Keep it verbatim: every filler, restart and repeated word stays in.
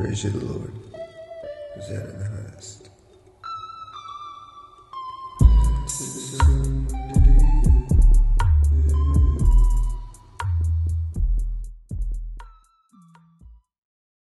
Praise you, Lord, is that in the highest.